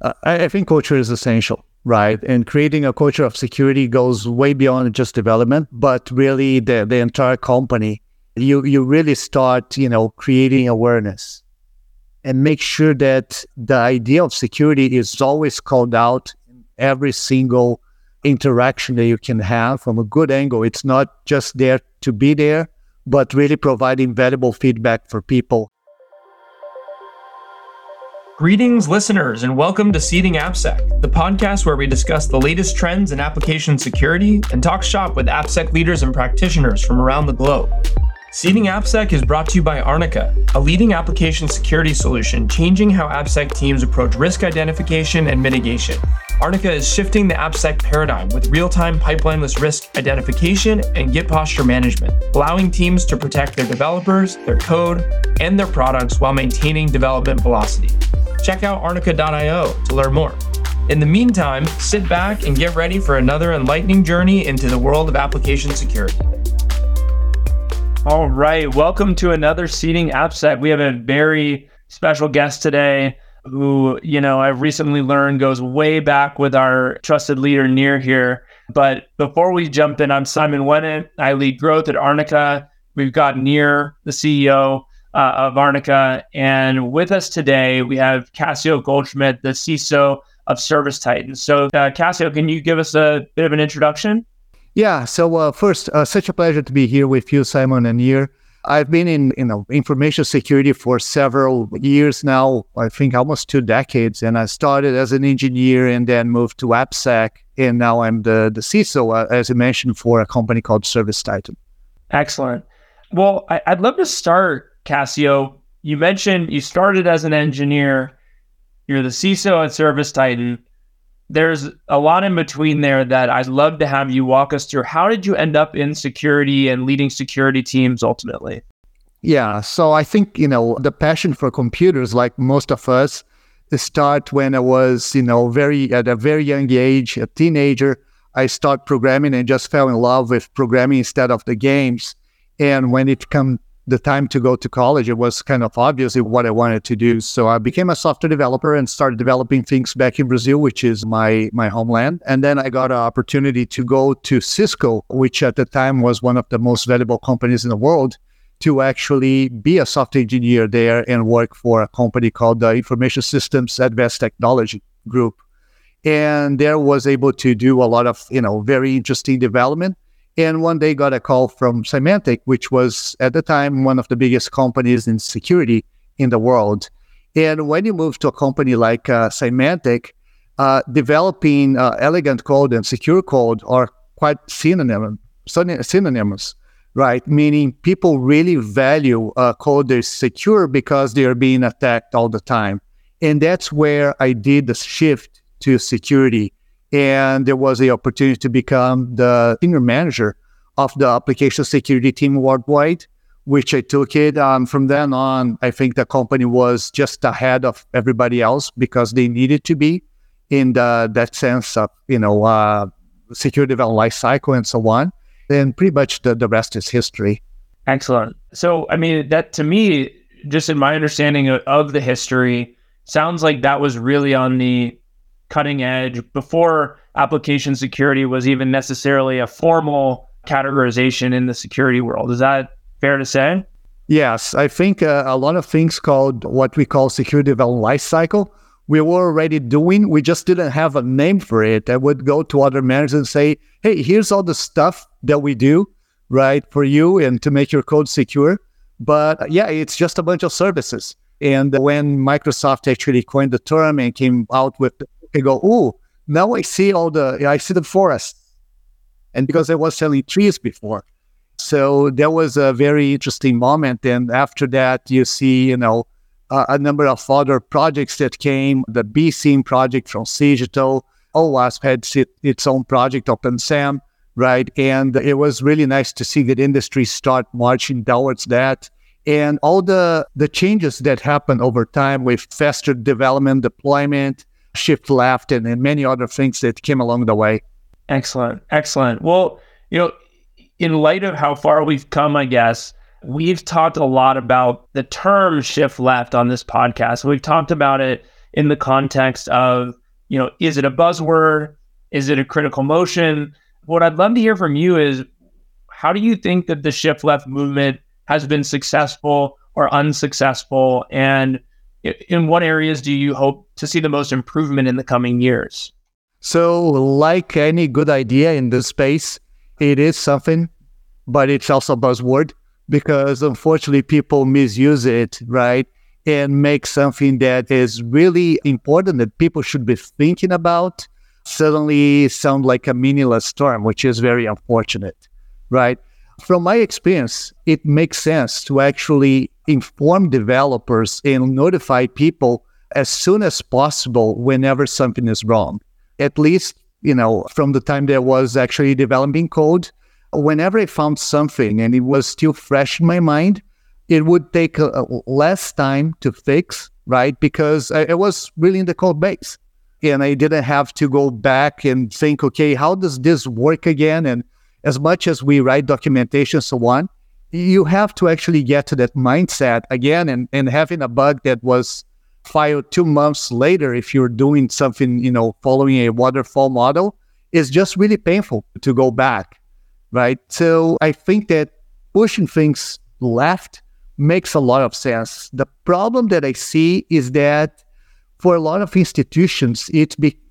I think culture is essential, right? And creating a culture of security goes way beyond just development, but really the entire company. You really start, creating awareness and make sure that the idea of security is always called out in every single interaction that you can have from a good angle. It's not just there to be there, but really providing valuable feedback for people. Greetings, listeners, and welcome to Seeding AppSec, the podcast where we discuss the latest trends in application security and talk shop with AppSec leaders and practitioners from around the globe. Seeding AppSec is brought to you by Arnica, a leading application security solution changing how AppSec teams approach risk identification and mitigation. Arnica is shifting the AppSec paradigm with real-time pipelineless risk identification and Git posture management, allowing teams to protect their developers, their code, and their products while maintaining development velocity. Check out arnica.io to learn more. In the meantime, sit back and get ready for another enlightening journey into the world of application security. All right, welcome to another Seeding AppSec. We have a very special guest today who, I've recently learned goes way back with our trusted leader Nir here. But before we jump in, I'm Simon Wennett. I lead growth at Arnica. We've got Nir, the CEO of Arnica. And with us today, we have Cassio Goldschmidt, the CISO of Service Titan. So Cassio, can you give us a bit of an introduction? Yeah. So first, such a pleasure to be here with you, Simon and Nir. I've been in information security for several years now, I think almost 2 decades. And I started as an engineer and then moved to AppSec. And now I'm the CISO, as you mentioned, for a company called Service Titan. Excellent. Well, I'd love to start, Cassio, you mentioned you started as an engineer, you're the CISO at Service Titan. There's a lot in between there that I'd love to have you walk us through. How did you end up in security and leading security teams ultimately? Yeah, so I think, the passion for computers, like most of us, start when I was, at a very young age, a teenager. I started programming and just fell in love with programming instead of the games. And when it comes the time to go to college, it was kind of obviously what I wanted to do. So I became a software developer and started developing things back in Brazil, which is my homeland. And then I got an opportunity to go to Cisco, which at the time was one of the most valuable companies in the world, to actually be a software engineer there and work for a company called the Information Systems Advanced Technology Group. And there was able to do a lot of, very interesting development. And one day got a call from Symantec, which was at the time one of the biggest companies in security in the world. And when you move to a company like Symantec, developing elegant code and secure code are quite synonymous, right? Meaning people really value code that is secure because they are being attacked all the time. And that's where I did the shift to security. And there was the opportunity to become the senior manager of the application security team worldwide, which I took it. From then on, I think the company was just ahead of everybody else because they needed to be in that sense of, secure development lifecycle and so on. And pretty much the rest is history. Excellent. So, that to me, just in my understanding of the history, sounds like that was really on the cutting edge before application security was even necessarily a formal categorization in the security world. Is that fair to say? Yes, I think a lot of things called what we call secure development lifecycle, we were already doing. We just didn't have a name for it. I would go to other managers and say, hey, here's all the stuff that we do, right, for you and to make your code secure. But yeah, it's just a bunch of services. And when Microsoft actually coined the term and came out with I go, oh, now I see I see the forest. And because I was selling trees before. So that was a very interesting moment. And after that, you see, a number of other projects that came, the BSIMM project from Cigital, OWASP had its own project, OpenSAMM, right? And it was really nice to see that industry start marching towards that. And all the changes that happened over time with faster development, deployment, shift left, and many other things that came along the way. Excellent. Well, in light of how far we've come, I guess, we've talked a lot about the term shift left on this podcast. We've talked about it in the context of, you know, is it a buzzword? Is it a critical motion? What I'd love to hear from you is, how do you think that the shift left movement has been successful or unsuccessful? And in what areas do you hope to see the most improvement in the coming years? So like any good idea in this space, it is something, but it's also a buzzword because unfortunately people misuse it, right? And make something that is really important that people should be thinking about suddenly sound like a meaningless term, which is very unfortunate, right? From my experience, it makes sense to actually inform developers and notify people as soon as possible whenever something is wrong. At least, you know, from the time there was actually developing code, whenever I found something and it was still fresh in my mind, it would take less time to fix, right? Because I was really in the code base and I didn't have to go back and think, okay, how does this work again? And as much as we write documentation, so on, you have to actually get to that mindset again and having a bug that was filed 2 months later, if you're doing something, you know, following a waterfall model, is just really painful to go back, right? So I think that pushing things left makes a lot of sense. The problem that I see is that for a lot of institutions,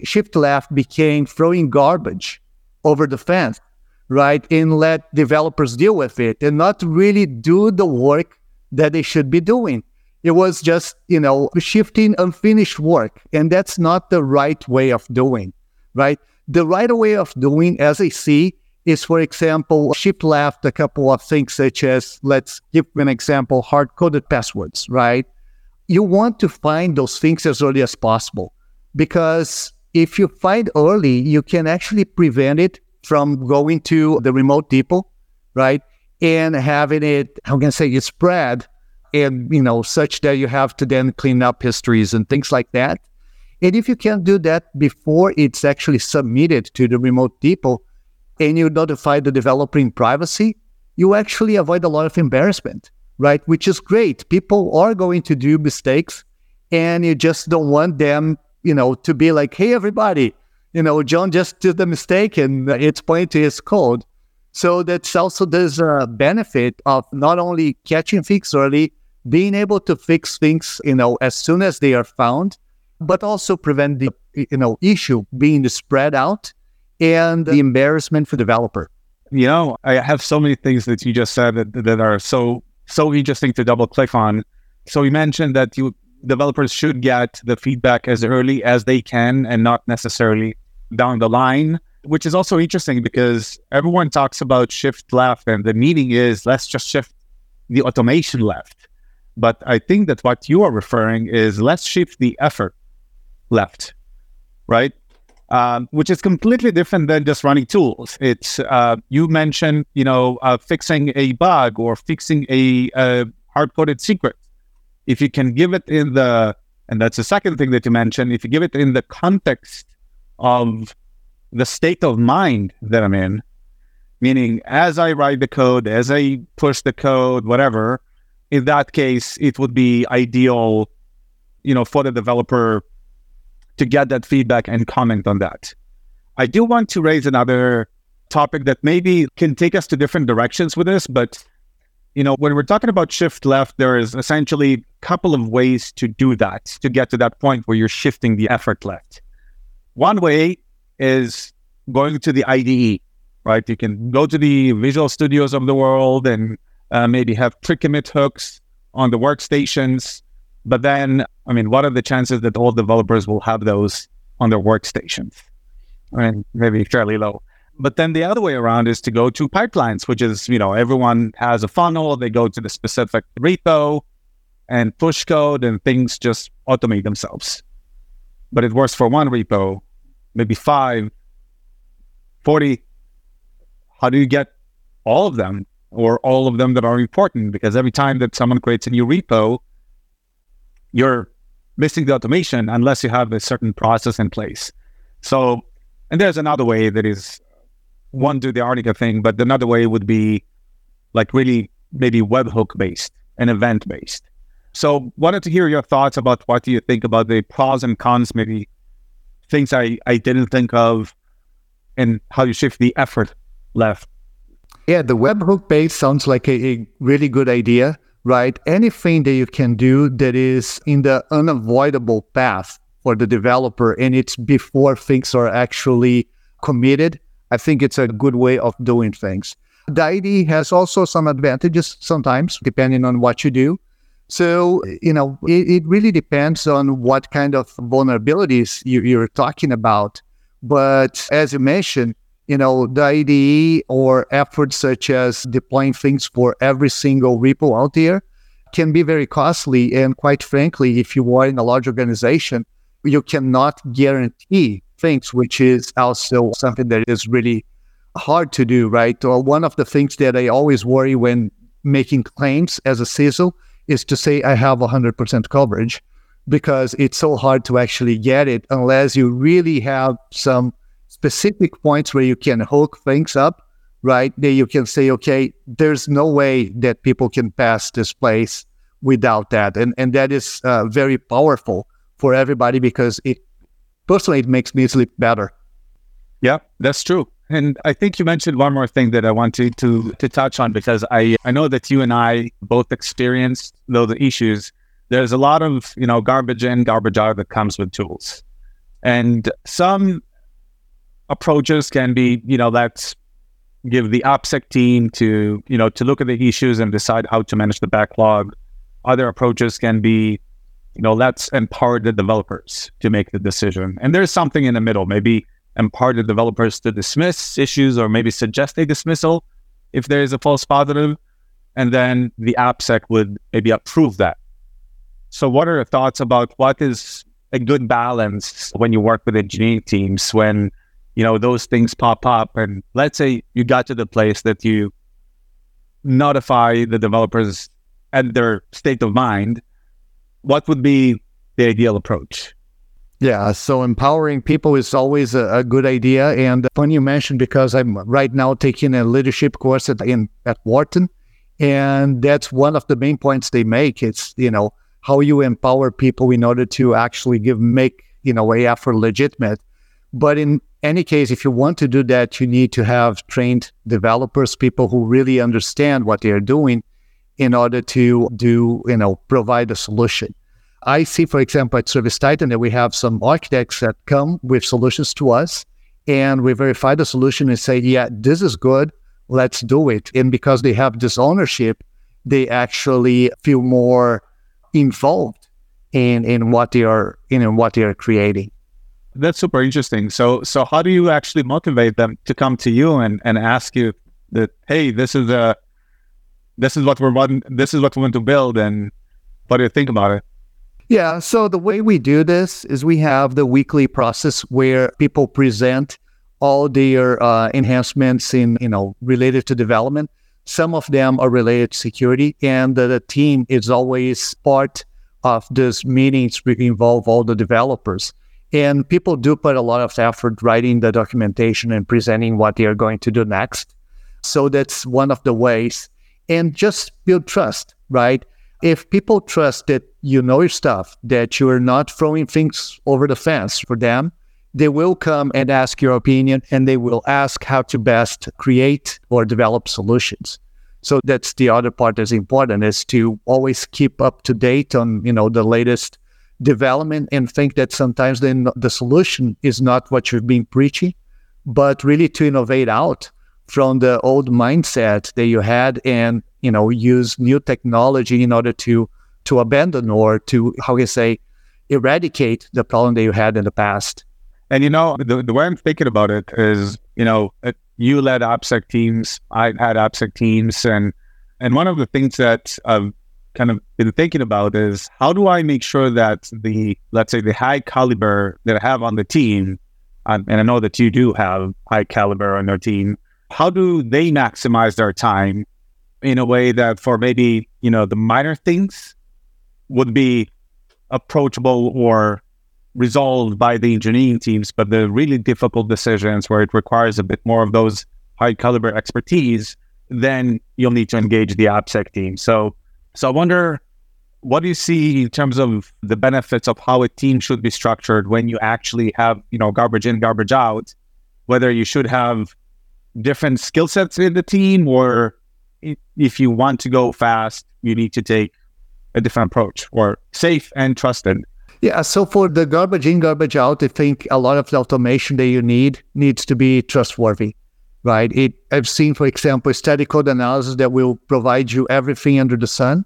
shift left became throwing garbage over the fence, right? And let developers deal with it and not really do the work that they should be doing. It was just, you know, shifting unfinished work. And that's not the right way of doing, right? The right way of doing, as I see, is, for example, shift left a couple of things such as, let's give an example, hard-coded passwords, right? You want to find those things as early as possible, because if you find early, you can actually prevent it from going to the remote depot, right? And having it, how can I say, it spread and, you know, such that you have to then clean up histories and things like that. And if you can do that before it's actually submitted to the remote depot and you notify the developer in privacy, you actually avoid a lot of embarrassment, right? Which is great. People are going to do mistakes and you just don't want them, you know, to be like, hey, everybody, you know, John just did the mistake and it's pointing to his code. So that's also there's a benefit of not only catching things early, being able to fix things, you know, as soon as they are found, but also prevent the, you know, issue being spread out and the embarrassment for developer. You know, I have so many things that you just said that are so interesting to double click on. So you mentioned that developers should get the feedback as early as they can and not necessarily down the line, which is also interesting because everyone talks about shift left and the meaning is let's just shift the automation left. But I think that what you are referring is let's shift the effort left, right? Which is completely different than just running tools. It's, you mentioned, you know, fixing a bug or fixing a hard-coded secret. If you can give it and that's the second thing that you mentioned, if you give it in the context of the state of mind that I'm in, meaning as I write the code, as I push the code, whatever, in that case, it would be ideal, you know, for the developer to get that feedback and comment on that. I do want to raise another topic that maybe can take us to different directions with this, but, you know, when we're talking about shift left, there is essentially a couple of ways to do that, to get to that point where you're shifting the effort left. One way is going to the IDE, right? You can go to the Visual Studios of the world and maybe have pre-commit hooks on the workstations. But then, I mean, what are the chances that all developers will have those on their workstations? I mean, maybe fairly low. But then the other way around is to go to pipelines, which is, you know, everyone has a funnel. They go to the specific repo and push code and things just automate themselves. But it works for one repo, maybe 5, 40. How do you get all of them or all of them that are important? Because every time that someone creates a new repo, you're missing the automation unless you have a certain process in place. So, and there's another way that is one to the Arnica thing, but another way would be like really maybe webhook based and event based. So wanted to hear your thoughts about what do you think about the pros and cons, maybe things I didn't think of, and how you shift the effort left. Yeah, the webhook base sounds like a really good idea, right? Anything that you can do that is in the unavoidable path for the developer, and it's before things are actually committed, I think it's a good way of doing things. The IDE has also some advantages sometimes, depending on what you do. So, you know, it really depends on what kind of vulnerabilities you're talking about. But as you mentioned, you know, the IDE or efforts such as deploying things for every single repo out there can be very costly. And quite frankly, if you are in a large organization, you cannot guarantee things, which is also something that is really hard to do, right? Or one of the things that I always worry when making claims as a CISO is to say I have 100% coverage, because it's so hard to actually get it unless you really have some specific points where you can hook things up, right? That you can say, okay, there's no way that people can pass this place without that. And that is very powerful for everybody, because it personally, it makes me sleep better. Yeah, that's true. And I think you mentioned one more thing that I wanted to touch on, because I know that you and I both experienced those issues. There's a lot of, you know, garbage in, garbage out that comes with tools. And some approaches can be, you know, let's give the OPSEC team to, you know, to look at the issues and decide how to manage the backlog. Other approaches can be, you know, let's empower the developers to make the decision. And there's something in the middle, maybe empower the developers to dismiss issues, or maybe suggest a dismissal if there is a false positive, and then the AppSec would maybe approve that. So what are your thoughts about what is a good balance when you work with engineering teams, when, you know, those things pop up, and let's say you got to the place that you notify the developers and their state of mind, what would be the ideal approach? Yeah, so empowering people is always a good idea. And funny you mentioned, because I'm right now taking a leadership course at Wharton, and that's one of the main points they make. It's, you know, how you empower people in order to actually make, you know, a effort legitimate. But in any case, if you want to do that, you need to have trained developers, people who really understand what they are doing, in order to do, you know, provide a solution. I see, for example, at Service Titan that we have some architects that come with solutions to us, and we verify the solution and say, yeah, this is good, let's do it. And because they have this ownership, they actually feel more involved in what they are in what they are creating. That's super interesting. So how do you actually motivate them to come to you and ask you that, hey, this is what we want to build, and what do you think about it? Yeah, so the way we do this is we have the weekly process where people present all their enhancements in, you know, related to development. Some of them are related to security, and the team is always part of these meetings. We involve all the developers, and people do put a lot of effort writing the documentation and presenting what they are going to do next. So that's one of the ways, and just build trust, right? If people trust that you know your stuff, that you are not throwing things over the fence for them, they will come and ask your opinion, and they will ask how to best create or develop solutions. So that's the other part that's important, is to always keep up to date on, you know, the latest development, and think that sometimes then the solution is not what you've been preaching, but really to innovate out from the old mindset that you had, and, you know, use new technology in order to abandon or to, how can I say, eradicate the problem that you had in the past. And, you know, the way I'm thinking about it is, you know, you led OPSEC teams, I had OPSEC teams, and one of the things that I've kind of been thinking about is, how do I make sure that the, let's say, the high caliber that I have on the team, and I know that you do have high caliber on your team, how do they maximize their time in a way that for maybe, you know, the minor things would be approachable or resolved by the engineering teams, but the really difficult decisions where it requires a bit more of those high caliber expertise, then you'll need to engage the OPSEC team. So I wonder What do you see in terms of the benefits of how a team should be structured when you actually have, you know, garbage in, garbage out, whether you should have different skill sets in the team, or if you want to go fast, you need to take a different approach, or safe and trusted? Yeah, so for the garbage in, garbage out, I think a lot of the automation that you need needs to be trustworthy, right? I've seen, for example, static code analysis that will provide you everything under the sun.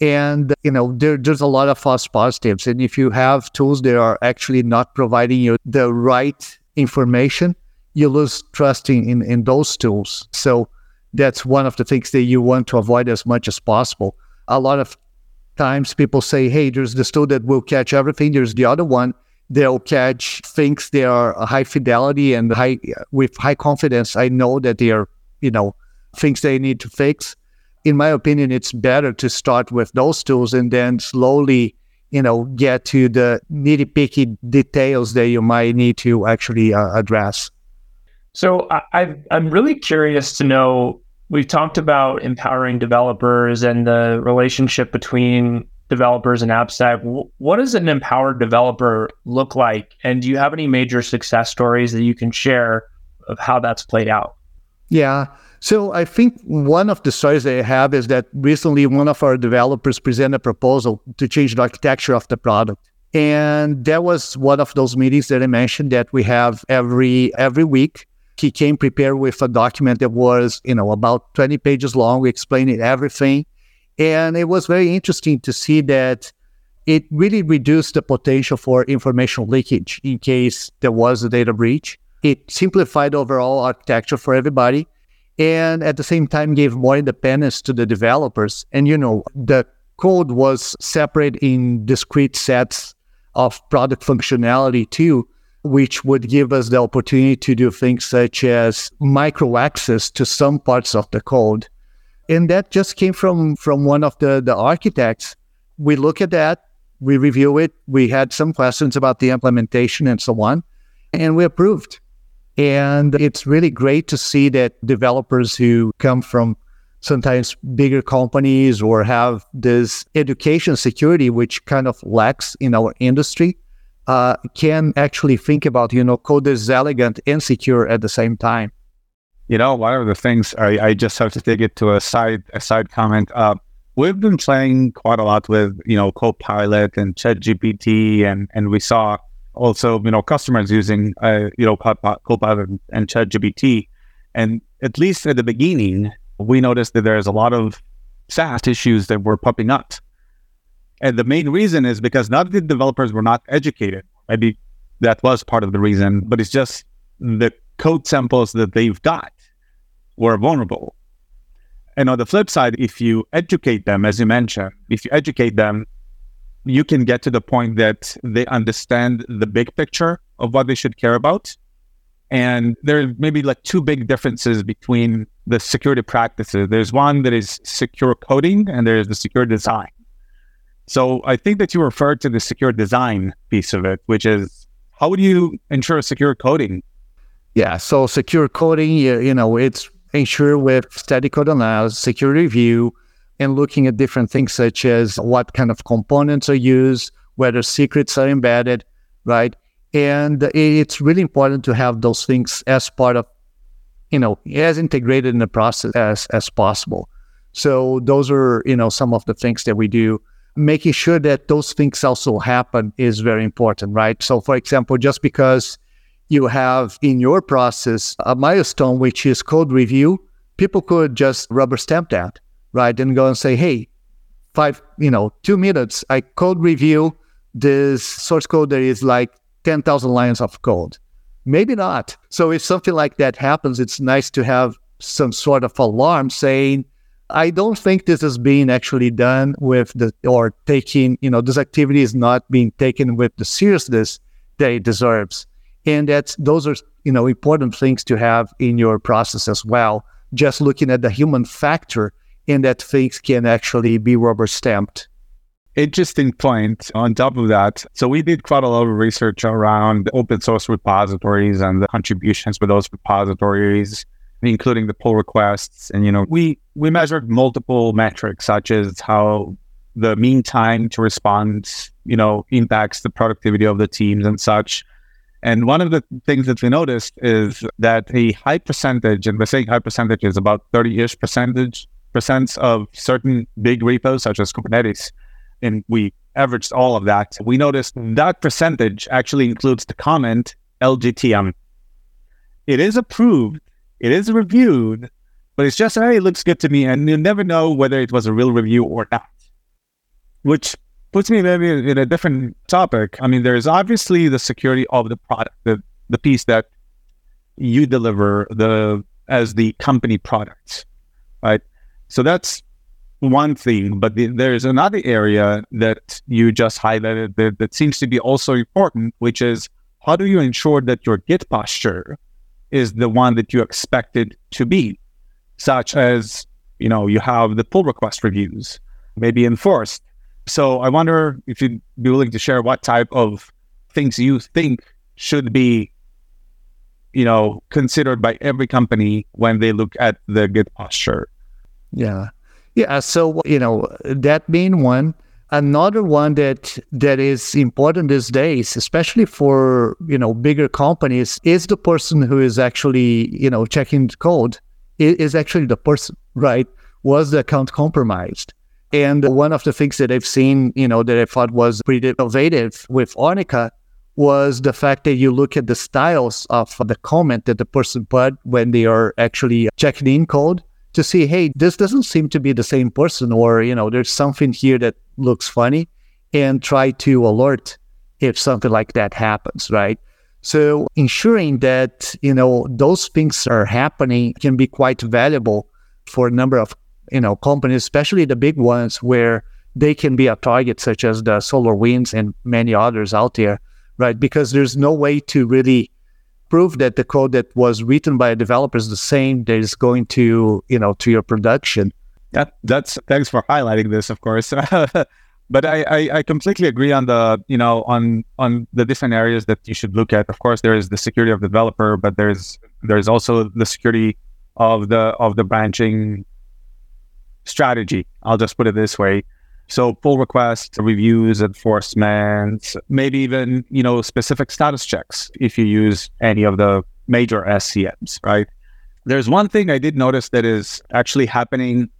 And, you know, there's a lot of false positives. And if you have tools that are actually not providing you the right information, you lose trust in those tools. So that's one of the things that you want to avoid as much as possible. A lot of times people say, hey, there's this tool that will catch everything. There's the other one that will catch things that are high fidelity and with high confidence. I know that they are, you know, things they need to fix. In my opinion, it's better to start with those tools and then slowly, you know, get to the nitty-picky details that you might need to actually address. So I'm really curious to know, we've talked about empowering developers and the relationship between developers and AppSec. What does an empowered developer look like? And do you have any major success stories that you can share of how that's played out? Yeah. So I think one of the stories that I have is that recently one of our developers presented a proposal to change the architecture of the product. And that was one of those meetings that I mentioned that we have every week. He came prepared with a document that was, you know, about 20 pages long, explaining everything. And it was very interesting to see that it really reduced the potential for information leakage in case there was a data breach. It simplified overall architecture for everybody, and at the same time gave more independence to the developers. And, you know, the code was separate in discrete sets of product functionality too, which would give us the opportunity to do things such as micro access to some parts of the code. And that just came from one of the architects. We look at that, we review it, we had some questions about the implementation and so on, and we approved. And it's really great to see that developers who come from sometimes bigger companies or have this education security, which kind of lacks in our industry, can actually think about, you know, code is elegant and secure at the same time. You know, one of the things, I just have to take it to a side comment. We've been playing quite a lot with, you know, Copilot and ChatGPT, and we saw also, you know, customers using, you know, Copilot and ChatGPT. And at least at the beginning, we noticed that there's a lot of SaaS issues that were popping up. And the main reason is because not the developers were not educated. Maybe that was part of the reason, but it's just the code samples that they've got were vulnerable. And on the flip side, if you educate them, as you mentioned, if you educate them, you can get to the point that they understand the big picture of what they should care about. And there are maybe like two big differences between the security practices. There's one that is secure coding, and there's the secure design. So I think that you referred to the secure design piece of it, which is, how would you ensure secure coding? Yeah, so secure coding, you know, it's ensured with static code analysis, secure review, and looking at different things such as what kind of components are used, whether secrets are embedded, right? And it's really important to have those things as part of, you know, as integrated in the process as possible. So those are, you know, some of the things that we do. Making sure that those things also happen is very important, right? So for example, just because you have in your process a milestone, which is code review, people could just rubber stamp that, right? And go and say, hey, 2 minutes, I code review this source code that is like 10,000 lines of code. Maybe not. So if something like that happens, it's nice to have some sort of alarm saying, I don't think this is being actually done with this activity is not being taken with the seriousness that it deserves. And those are, you know, important things to have in your process as well. Just looking at the human factor and that things can actually be rubber stamped. Interesting point on top of that. So we did quite a lot of research around open source repositories and the contributions for those repositories, including the pull requests. And, you know, we measured multiple metrics, such as how the mean time to respond, you know, impacts the productivity of the teams and such. And one of the things that we noticed is that a high percentage, and we're saying high percentage is about 30-ish percent of certain big repos such as Kubernetes, and we averaged all of that. We noticed that percentage actually includes the comment LGTM. It is approved, it is reviewed, but it's just, hey, it looks good to me, and you never know whether it was a real review or not, which puts me maybe in a different topic. I mean, there is obviously the security of the product, the piece that you deliver as the company product, right? So that's one thing. But there's another area that you just highlighted that seems to be also important, which is how do you ensure that your Git posture is the one that you expect it to be, such as, you know, you have the pull request reviews, maybe enforced. So I wonder if you'd be willing to share what type of things you think should be, you know, considered by every company when they look at the Git posture. Yeah. So, you know, that being one. Another one that is important these days, especially for, you know, bigger companies, is the person who is actually, you know, checking the code is actually the person, right? Was the account compromised? And one of the things that I've seen, you know, that I thought was pretty innovative with Arnica was the fact that you look at the styles of the comment that the person put when they are actually checking in code to see, hey, this doesn't seem to be the same person, or, you know, there's something here that looks funny, and try to alert if something like that happens, right? So ensuring that, you know, those things are happening can be quite valuable for a number of, you know, companies, especially the big ones where they can be a target, such as the SolarWinds and many others out there, right? Because there's no way to really prove that the code that was written by a developer is the same that is going to, you know, to your production. That's thanks for highlighting this, of course. But I completely agree on the, you know, on the different areas that you should look at. Of course, there is the security of the developer, but there's also the security of the branching strategy. I'll just put it this way. So pull requests, reviews, enforcements, maybe even, you know, specific status checks if you use any of the major SCMs, right? There's one thing I did notice that is actually happening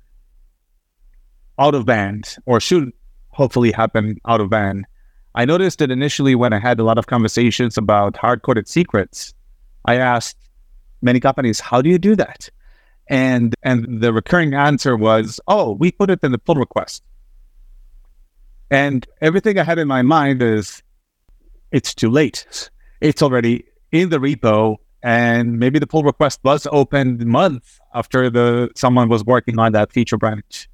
out of band, or should hopefully happen out of band. I noticed that initially when I had a lot of conversations about hard-coded secrets, I asked many companies, how do you do that? And the recurring answer was, oh, we put it in the pull request. And everything I had in my mind is, it's too late. It's already in the repo, and maybe the pull request was opened months after someone was working on that feature branch.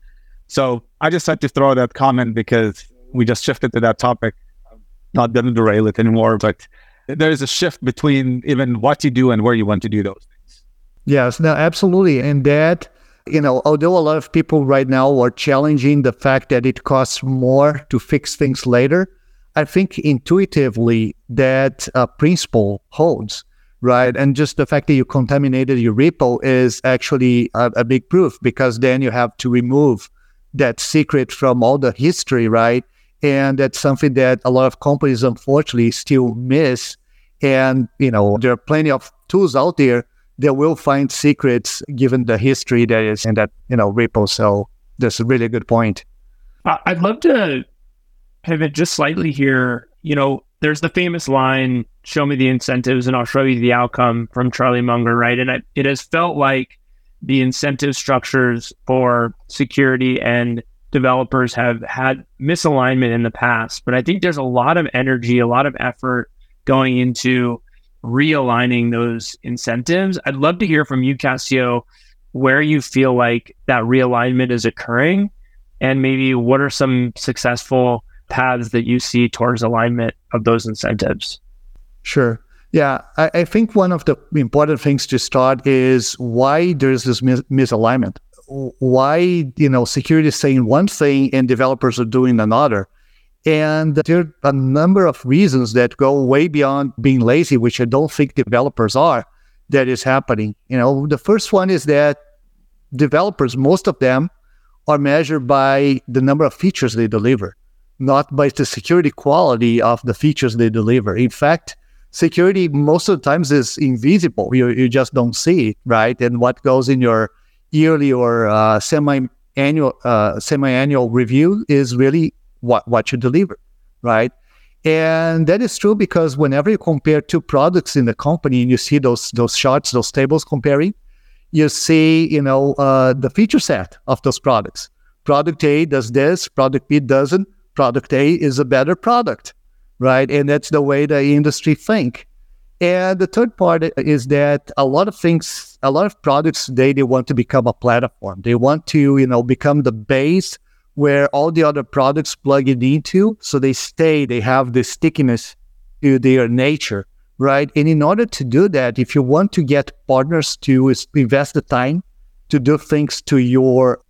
So I just had to throw that comment because we just shifted to that topic. I'm not going to derail it anymore, but there is a shift between even what you do and where you want to do those things. Yes, no, absolutely. And that, you know, although a lot of people right now are challenging the fact that it costs more to fix things later, I think intuitively that principle holds, right? And just the fact that you contaminated your repo is actually a big proof, because then you have to remove that secret from all the history, right? And that's something that a lot of companies unfortunately still miss. And, you know, there are plenty of tools out there they will find secrets given the history that is in that, you know, repo. So that's a really good point. I'd love to pivot just slightly here. You know, there's the famous line, show me the incentives and I'll show you the outcome, from Charlie Munger, right? And it has felt like the incentive structures for security and developers have had misalignment in the past. But I think there's a lot of energy, a lot of effort going into realigning those incentives. I'd love to hear from you, Cassio, where you feel like that realignment is occurring, and maybe what are some successful paths that you see towards alignment of those incentives? Sure. Yeah, I think one of the important things to start is why there's this misalignment. Why, you know, security is saying one thing and developers are doing another. And there are a number of reasons that go way beyond being lazy, which I don't think developers are, that is happening. You know, the first one is that developers, most of them, are measured by the number of features they deliver, not by the security quality of the features they deliver. In fact, security most of the times is invisible. You just don't see it, right? And what goes in your yearly or semi-annual review is really what you deliver, right? And that is true because whenever you compare two products in the company and you see those charts, those tables comparing, you see, the feature set of those products. Product A does this, product B doesn't. Product A is a better product, right? And that's the way the industry think. And the third part is that a lot of products today, they want to become a platform. They want to, become the base where all the other products plug it into, so they have the stickiness to their nature, right? And in order to do that, if you want to get partners to invest the time to do things to your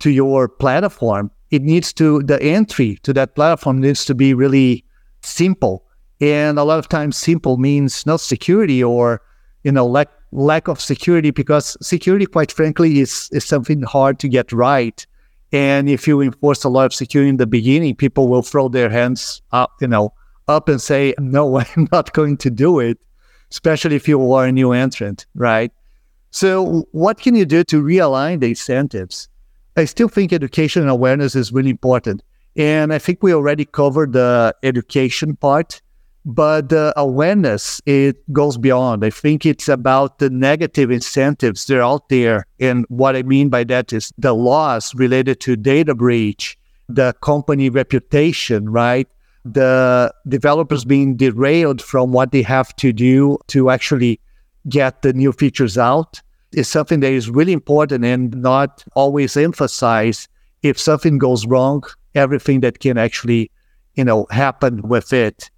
platform, the entry to that platform needs to be really simple. And a lot of times simple means no security or, lack of security, because security, quite frankly, is something hard to get right. And if you enforce a lot of security in the beginning, people will throw their hands up, up and say, no, I'm not going to do it, especially if you are a new entrant, right? So what can you do to realign the incentives? I still think education and awareness is really important. And I think we already covered the education part, but the awareness, it goes beyond. I think it's about the negative incentives that are out there. And what I mean by that is the loss related to data breach, the company reputation, right? The developers being derailed from what they have to do to actually get the new features out is something that is really important and not always emphasized. If something goes wrong, everything that can actually, happen with it.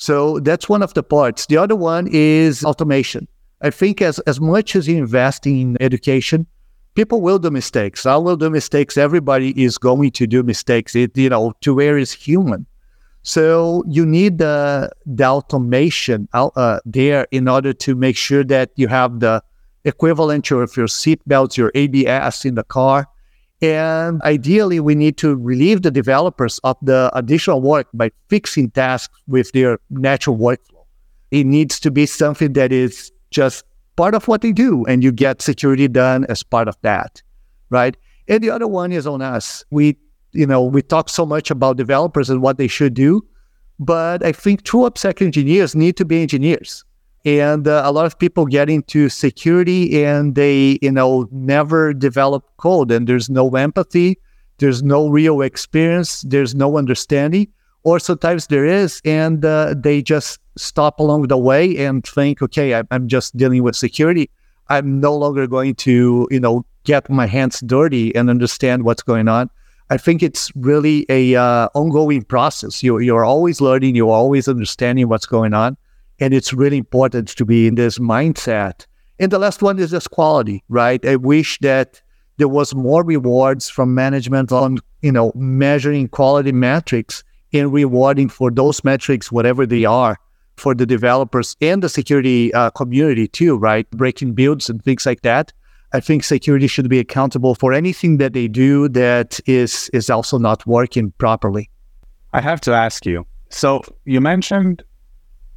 So that's one of the parts. The other one is automation. I think as much as you invest in education, people will do mistakes. I will do mistakes. Everybody is going to do mistakes. It, to where is human. So you need the automation out there in order to make sure that you have the equivalent of your seatbelts, your ABS in the car. And ideally, we need to relieve the developers of the additional work by fixing tasks with their natural workflow. It needs to be something that is just part of what they do, and you get security done as part of that, right? And the other one is on us. We talk so much about developers and what they should do, but I think true AppSec engineers need to be engineers. And a lot of people get into security and they, never develop code, and there's no empathy, there's no real experience, there's no understanding, or sometimes there is, and they just stop along the way and think, okay, I'm just dealing with security. I'm no longer going to, get my hands dirty and understand what's going on. I think it's really a ongoing process. You're always learning, you're always understanding what's going on. And it's really important to be in this mindset. And the last one is just quality, right? I wish that there was more rewards from management on, measuring quality metrics and rewarding for those metrics, whatever they are, for the developers and the security community too, right? Breaking builds and things like that. I think security should be accountable for anything that they do that is also not working properly. I have to ask you. So you mentioned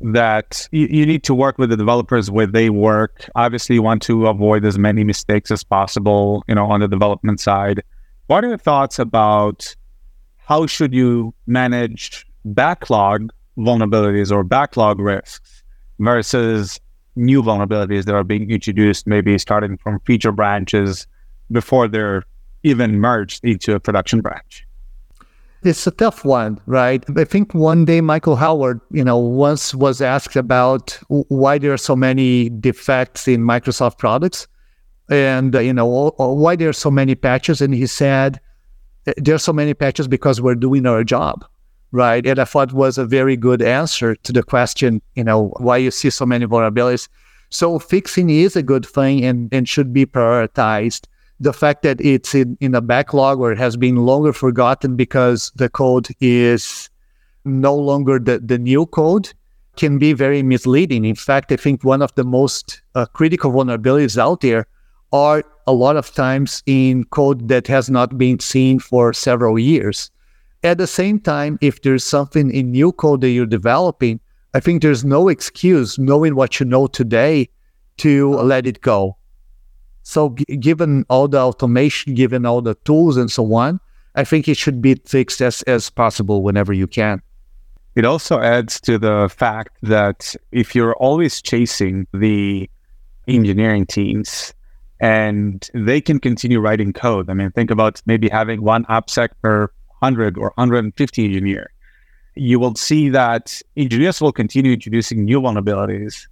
that you need to work with the developers where they work. Obviously, you want to avoid as many mistakes as possible, on the development side. What are your thoughts about how should you manage backlog vulnerabilities or backlog risks versus new vulnerabilities that are being introduced, maybe starting from feature branches before they're even merged into a production branch? It's a tough one, right? I think one day Michael Howard, once was asked about why there are so many defects in Microsoft products and, why there are so many patches. And he said, there are so many patches because we're doing our job, right? And I thought was a very good answer to the question, why you see so many vulnerabilities. So fixing is a good thing and should be prioritized. The fact that it's in a backlog or it has been longer forgotten because the code is no longer the new code can be very misleading. In fact, I think one of the most critical vulnerabilities out there are a lot of times in code that has not been seen for several years. At the same time, if there's something in new code that you're developing, I think there's no excuse, knowing what you know today, to let it go. So given all the automation, given all the tools and so on, I think it should be fixed as possible whenever you can. It also adds to the fact that if you're always chasing the engineering teams and they can continue writing code, I mean, think about maybe having one AppSec per 100 or 150 engineer. You will see that engineers will continue introducing new vulnerabilities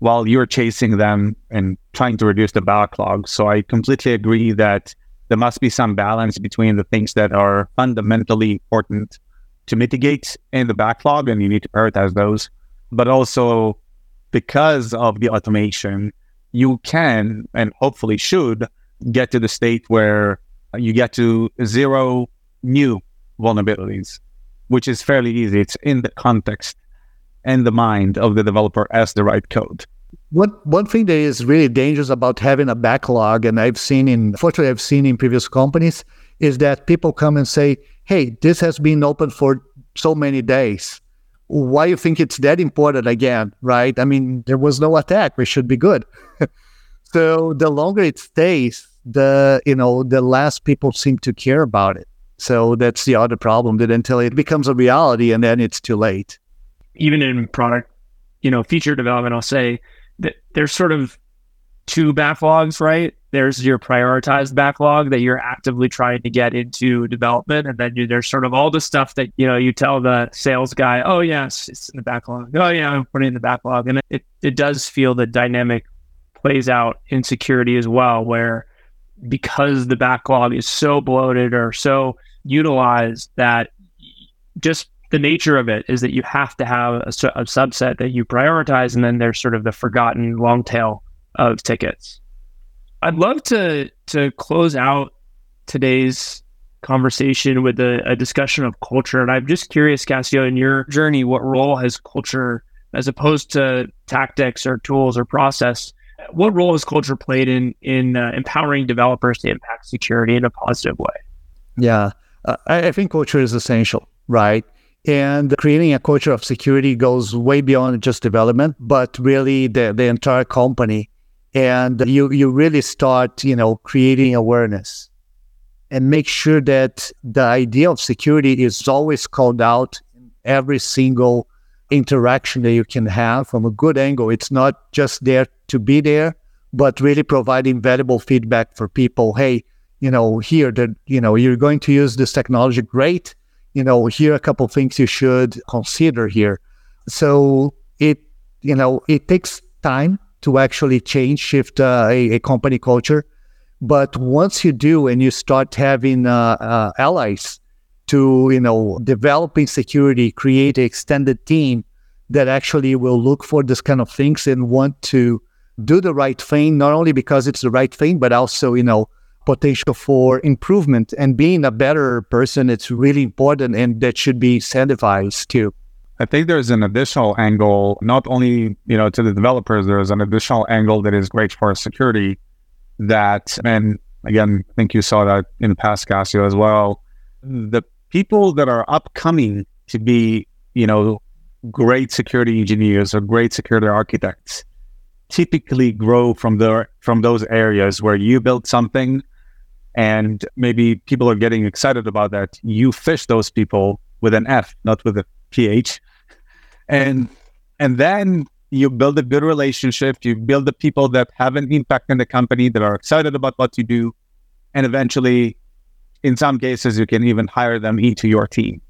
while you're chasing them and trying to reduce the backlog. So I completely agree that there must be some balance between the things that are fundamentally important to mitigate in the backlog, and you need to prioritize those. But also, because of the automation, you can, and hopefully should, get to the state where you get to zero new vulnerabilities, which is fairly easy. It's in the context and the mind of the developer as the right code. One thing that is really dangerous about having a backlog, and I've seen in previous companies, is that people come and say, hey, this has been open for so many days. Why you think it's that important again, right? I mean, there was no attack. We should be good. So the longer it stays, the less people seem to care about it. So that's the other problem, that until it becomes a reality, and then it's too late. Even in product, feature development, I'll say that there's sort of two backlogs, right? There's your prioritized backlog that you're actively trying to get into development. And then there's sort of all the stuff that, you tell the sales guy, oh yeah, it's in the backlog. Oh yeah, I'm putting it in the backlog. And it does feel the dynamic plays out in security as well, where because the backlog is so bloated or so utilized that just the nature of it is that you have to have a subset that you prioritize. And then there's sort of the forgotten long tail of tickets. I'd love to close out today's conversation with a discussion of culture. And I'm just curious, Cassio, in your journey, what role has culture, as opposed to tactics or tools or process, what role has culture played in empowering developers to impact security in a positive way? Yeah, I think culture is essential, right? And creating a culture of security goes way beyond just development, but really the entire company. And you really start, creating awareness and make sure that the idea of security is always called out in every single interaction that you can have from a good angle. It's not just there to be there, but really providing valuable feedback for people. Hey, here that, you're going to use this technology. Great. Here are a couple of things you should consider here. So it takes time to actually shift a company culture. But once you do, and you start having allies to, developing security, create an extended team that actually will look for this kind of things and want to do the right thing, not only because it's the right thing, but also, potential for improvement and being a better person. It's really important, and that should be incentivized too. I think there's an additional angle, not only, to the developers, there's an additional angle that is great for security that, and again, I think you saw that in the past, Cassio, as well. The people that are upcoming to be, great security engineers or great security architects typically grow from those areas where you built something and maybe people are getting excited about that. You fish those people with an F, not with a PH. And then you build a good relationship. You build the people that have an impact in the company, that are excited about what you do. And eventually, in some cases, you can even hire them into your team.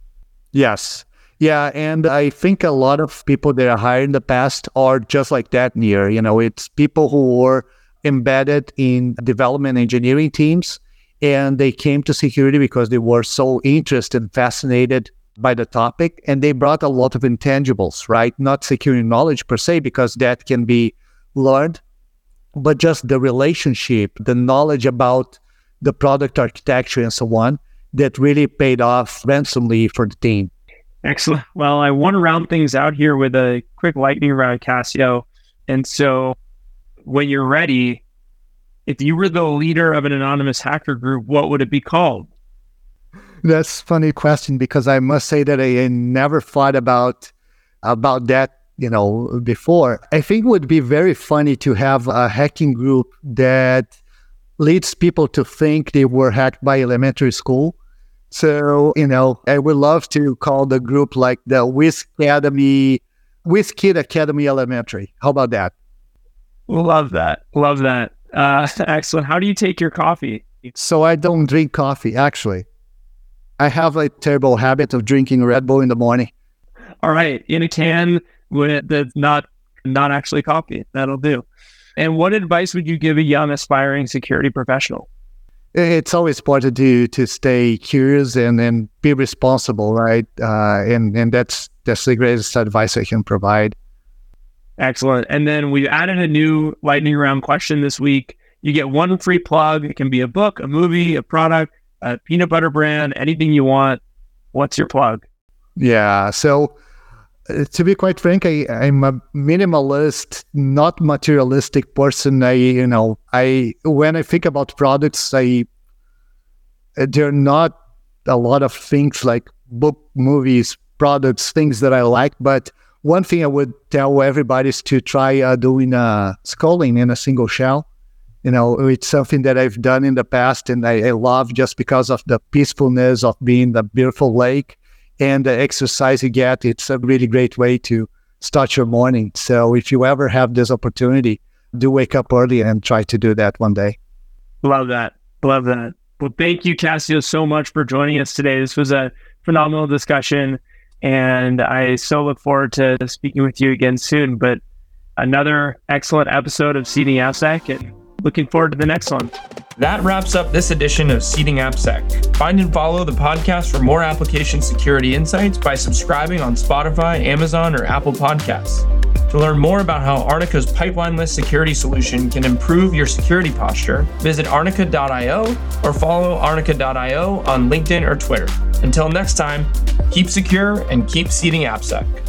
Yes. Yeah. And I think a lot of people that are hired in the past are just like that near. It's people who were embedded in development engineering teams, and they came to security because they were so interested and fascinated by the topic, and they brought a lot of intangibles, right? Not security knowledge per se, because that can be learned, but just the relationship, the knowledge about the product architecture and so on, that really paid off handsomely for the team. Excellent. Well, I want to round things out here with a quick lightning round, Cassio. And so when you're ready, If you were the leader of an anonymous hacker group, what would it be called? That's a funny question, because I must say that I never thought about that, before. I think it would be very funny to have a hacking group that leads people to think they were hacked by elementary school. So, I would love to call the group like the WizKid Academy Elementary. How about that? Love that. Love that. Excellent. How do you take your coffee? So I don't drink coffee, actually. I have a terrible habit of drinking Red Bull in the morning. All right. In a can that's not actually coffee. That'll do. And what advice would you give a young aspiring security professional? It's always important to stay curious and be responsible, right? And that's the greatest advice I can provide. Excellent. And then we've added a new lightning round question this week. You get one free plug. It can be a book, a movie, a product, a peanut butter brand, anything you want. What's your plug? Yeah. So to be quite frank, I'm a minimalist, not materialistic person. When I think about products, there are not a lot of things like book, movies, products, things that I like, but one thing I would tell everybody is to try doing scaling in a single shell. It's something that I've done in the past, and I love just because of the peacefulness of being the beautiful lake and the exercise you get. It's a really great way to start your morning. So if you ever have this opportunity, do wake up early and try to do that one day. Love that. Love that. Well, thank you, Cassio, so much for joining us today. This was a phenomenal discussion. And I so look forward to speaking with you again soon. But another excellent episode of Seeding AppSec, and looking forward to the next one. That wraps up this edition of Seeding AppSec. Find and follow the podcast for more application security insights by subscribing on Spotify, Amazon, or Apple Podcasts. To learn more about how Arnica's pipeline-less security solution can improve your security posture, visit arnica.io or follow arnica.io on LinkedIn or Twitter. Until next time, keep secure and keep seeding AppSec.